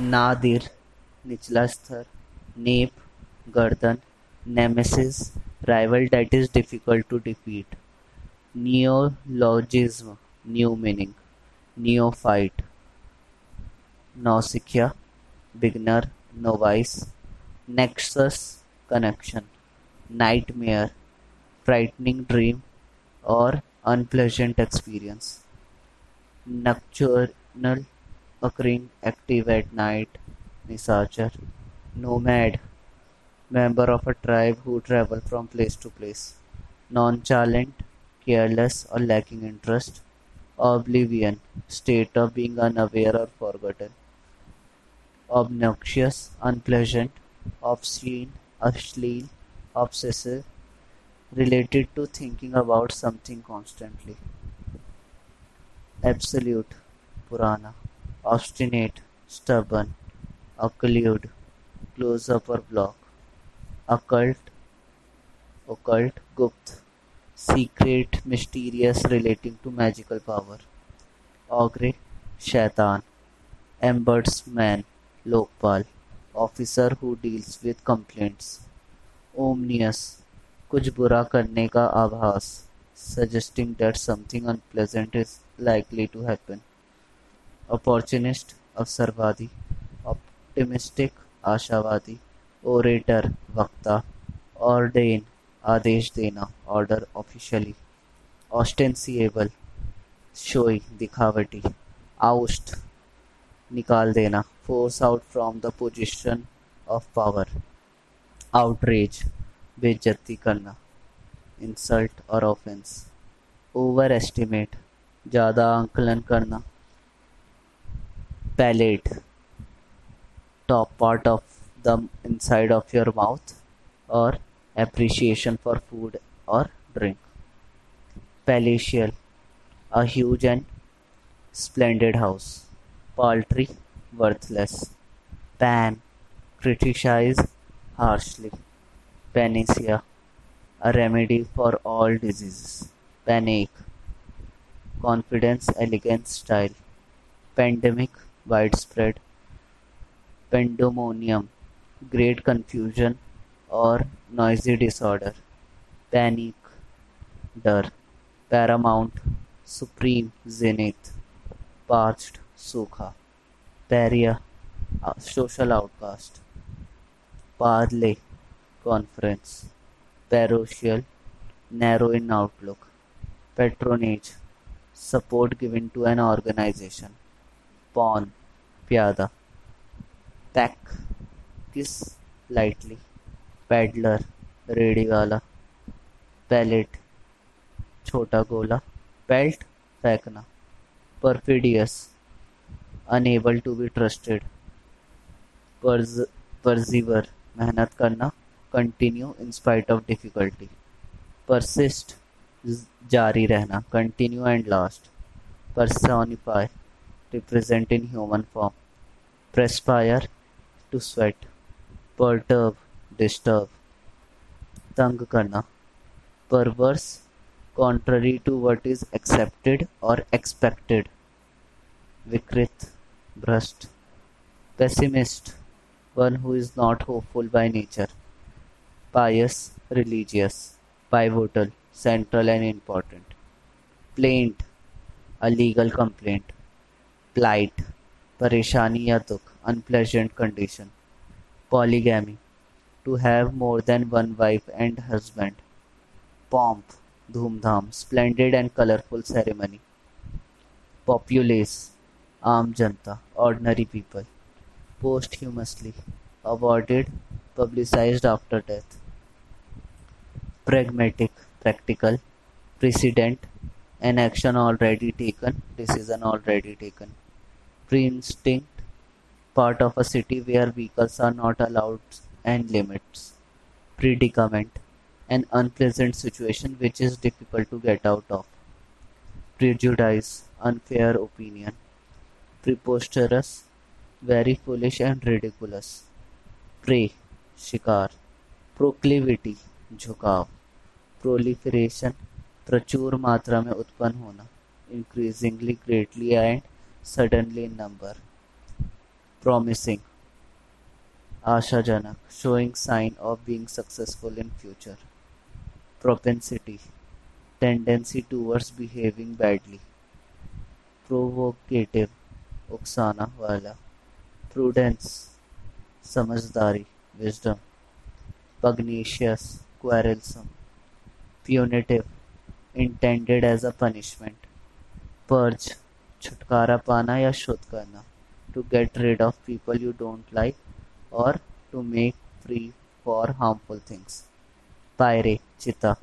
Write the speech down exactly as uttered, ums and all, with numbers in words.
नादिर निचला स्तर, नेप गर्दन, nemesis rival that is difficult to defeat, neologism new meaning, neophyte नौसिखिया beginner novice, nexus connection, nightmare frightening dream और unpleasant experience, nocturnal occurring active at night, निशाचर, nomad member of a tribe who travel from place to place, nonchalant careless or lacking interest, oblivion state of being unaware or forgotten, obnoxious unpleasant, obscene ashlean obsessive related to thinking about something constantly, absolute purana obstinate stubborn, occlude close up or block, occult occult gupt secret mysterious relating to magical power, ogre shaitan ombudsman lokpal officer who deals with complaints, omnious कुछ बुरा करने का आभास, suggesting that something unpleasant is likely to happen, opportunist अवसरवादी, optimistic आशावादी, orator वक्ता, ordain आदेश देना ऑर्डर ऑफिशियली, ऑस्टेंसिएबल शोई दिखावटी, आउस्ट निकाल देना force out from the position of power, outrage बेइज्जती करना, इंसल्ट और ऑफेंस, ओवर एस्टिमेट ज़्यादा आंकलन करना, palate top part of the inside of your mouth or appreciation for food or drink, palatial a huge and splendid house, paltry worthless, pan criticize harshly, panacea a remedy for all diseases, panic confidence elegant style, pandemic widespread, pandemonium great confusion or noisy disorder, panic डर, paramount supreme zenith, parched सूखा, paria social outcast, parley conference, parochial narrow in outlook, patronage support given to an organization, pawn प्यादा, peck kiss lightly, peddler रेडी वाला, pellet छोटा गोला, pelt फेंकना, perfidious unable to be trusted, पर्ज persevere मेहनत करना, continue in spite of difficulty, persist जारी रहना, continue and last, personify represent in human form, perspire to sweat, perturb disturb, तंग करना, perverse contrary to what is accepted or expected, विकृत भ्रष्ट, pessimist one who is not hopeful by nature, pious religious, pivotal central and important, plaint a legal complaint, plight परेशानी या दुख, unpleasant condition, polygamy to have more than one wife and husband, pomp धूमधाम, splendid and colourful ceremony, populace आम जनता, ordinary people, posthumously awarded publicised after death, pragmatic practical, president an action already taken, decision already taken, pre-instinct part of a city where vehicles are not allowed and limits, predicament an unpleasant situation which is difficult to get out of, prejudice unfair opinion, preposterous very foolish and ridiculous, prey शिकार, proclivity झुकाव, proliferation प्रचुर मात्रा में उत्पन्न होना, increasingly greatly and suddenly in number, promising, आशाजनक, showing sign of being successful in future, propensity, tendency towards behaving badly, provocative, उकसाना वाला, prudence, समझदारी, wisdom, pugnacious, quarrelsome, punitive, intended as a punishment, purge, छुटकारा पाना या शुद्ध करना, to get rid of people you don't like or to make free for harmful things, pyre, चिता